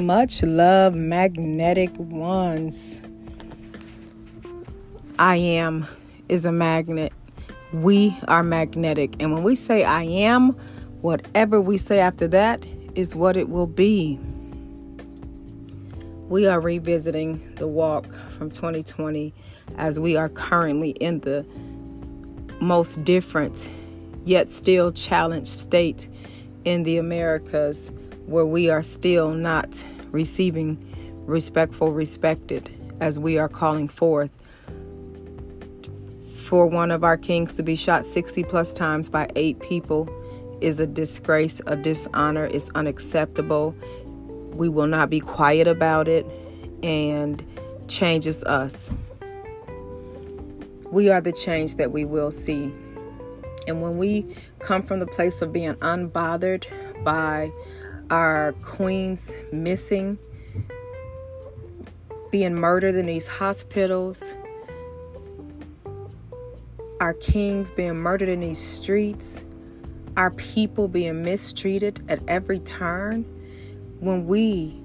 Much love, magnetic ones. I am is a magnet. We are magnetic. And when we say I am, whatever we say after that is what it will be. We are revisiting the walk from 2020 as we are currently in the most different yet still challenged state in the Americas, where we are still not receiving respectful, respected, as we are calling forth for one of our kings to be shot 60 plus times by 8 people is a disgrace, a dishonor. It's unacceptable. We will not be quiet about it, and changes us. We are the change that we will see. And when we come from the place of being unbothered by our queens missing, being murdered in these hospitals, our kings being murdered in these streets, our people being mistreated at every turn, when we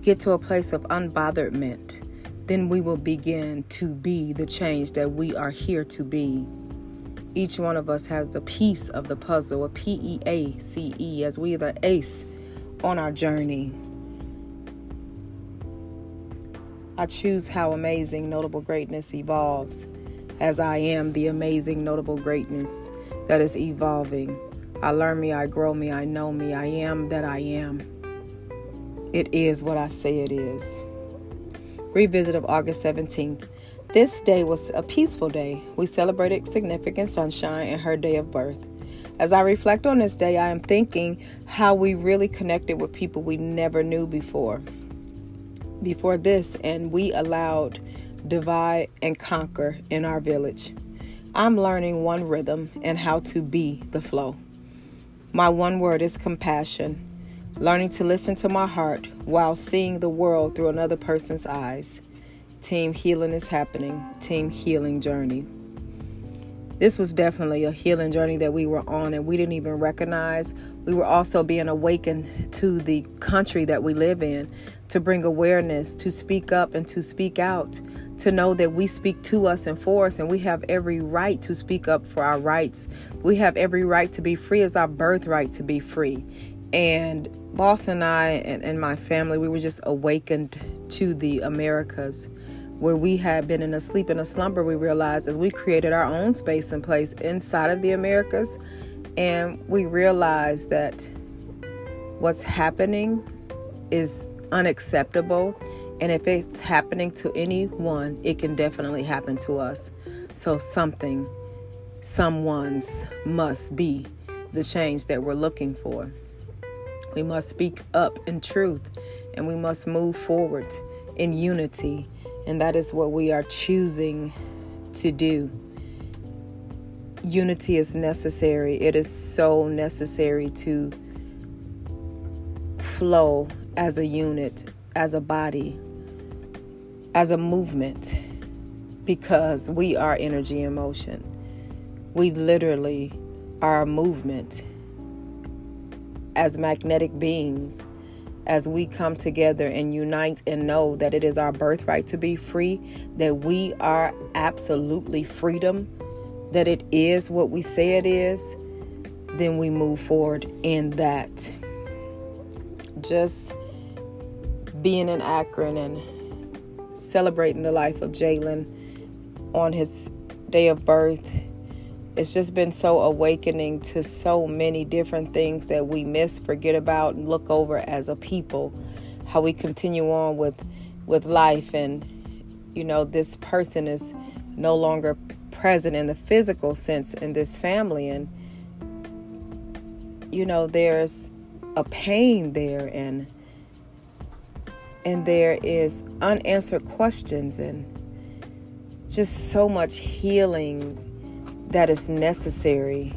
get to a place of unbotherment, then we will begin to be the change that we are here to be. Each one of us has a piece of the puzzle, a PEACE, as we are the ace on our journey. I choose how amazing, notable greatness evolves, as I am the amazing, notable greatness that is evolving. I learn me, I grow me, I know me, I am that I am. It is what I say it is. Revisit of August 17th. This day was a peaceful day. We celebrated significant sunshine and her day of birth. As I reflect on this day, I am thinking how we really connected with people we never knew before this, and we allowed divide and conquer in our village. I'm learning one rhythm and how to be the flow. My one word is compassion. Learning to listen to my heart while seeing the world through another person's eyes. Team healing is happening. Team healing journey. This was definitely a healing journey that we were on, and we didn't even recognize. We were also being awakened to the country that we live in, to bring awareness, to speak up and to speak out, to know that we speak to us and for us, and we have every right to speak up for our rights. We have every right to be free. It's our birthright to be free. And Boss and I and my family, we were just awakened to the Americas, where we had been in a sleep and a slumber. We realized as we created our own space and place inside of the Americas, and we realized that what's happening is unacceptable. And if it's happening to anyone, it can definitely happen to us. So something, someone's must be the change that we're looking for. We must speak up in truth, and we must move forward in unity. And that is what we are choosing to do. Unity is necessary. It is so necessary to flow as a unit, as a body, as a movement, because we are energy in motion. We literally are a movement. As magnetic beings, as we come together and unite and know that it is our birthright to be free, that we are absolutely freedom, that it is what we say it is, then we move forward in that. Just being in Akron and celebrating the life of Jalen on his day of birth, it's just been so awakening to so many different things that we miss, forget about, and look over as a people, how we continue on with life. And, you know, this person is no longer present in the physical sense in this family. And, you know, there's a pain there, and there is unanswered questions, and just so much healing that is necessary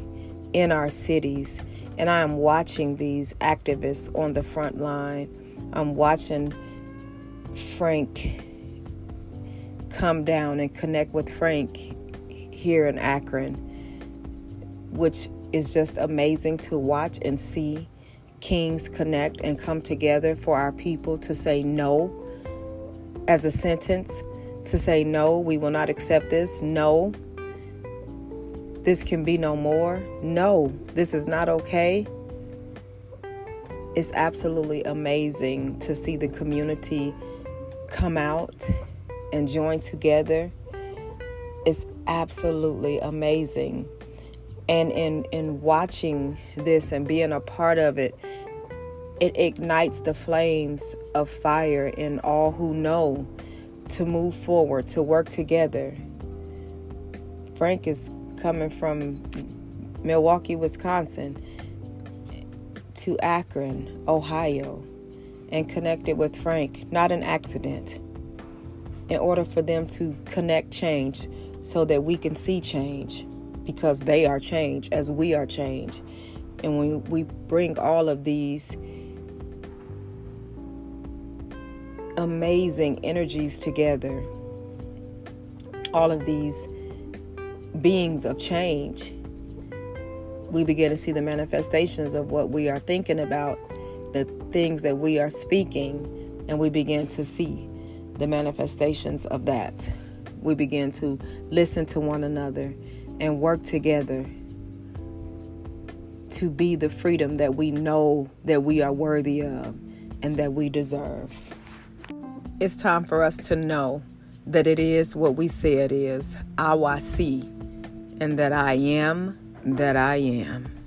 in our cities. And I am watching these activists on the front line. I'm watching Frank come down and connect with Frank here in Akron, which is just amazing to watch and see kings connect and come together for our people to say no as a sentence, to say no, we will not accept this, no, this can be no more, no, this is not okay. It's absolutely amazing to see the community come out and join together. It's absolutely amazing. And in watching this and being a part of it, it ignites the flames of fire in all who know to move forward, to work together. Frank is coming from Milwaukee, Wisconsin, to Akron, Ohio, and connected with Frank, not an accident, in order for them to connect change so that we can see change. Because they are change as we are change. And when we bring all of these amazing energies together, all of these beings of change, we begin to see the manifestations of what we are thinking about, the things that we are speaking, and we begin to see the manifestations of that. We begin to listen to one another and work together to be the freedom that we know that we are worthy of and that we deserve. It's time for us to know that it is what we say it is, Awasi, and that I am that I am.